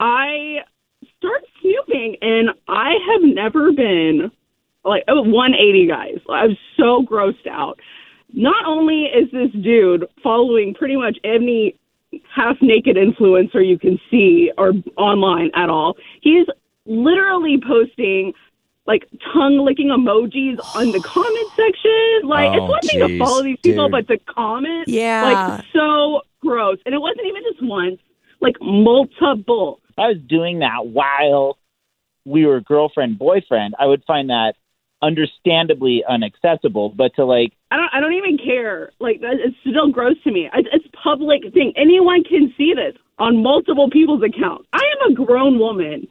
I start puking, and I have never been, like, 180, guys. I'm so grossed out. Not only is this dude following pretty much any half-naked influencer you can see or online at all, he's literally posting, like, tongue-licking emojis on the comment section. Like, it's one thing to follow these people, but to comment, like, so gross. And it wasn't even just once, like, multiple. I was doing that while we were girlfriend, boyfriend. I would find that understandably inaccessible, but to, like, I don't even care. Like, it's still gross to me. It's public thing. Anyone can see this on multiple people's accounts. I am a grown woman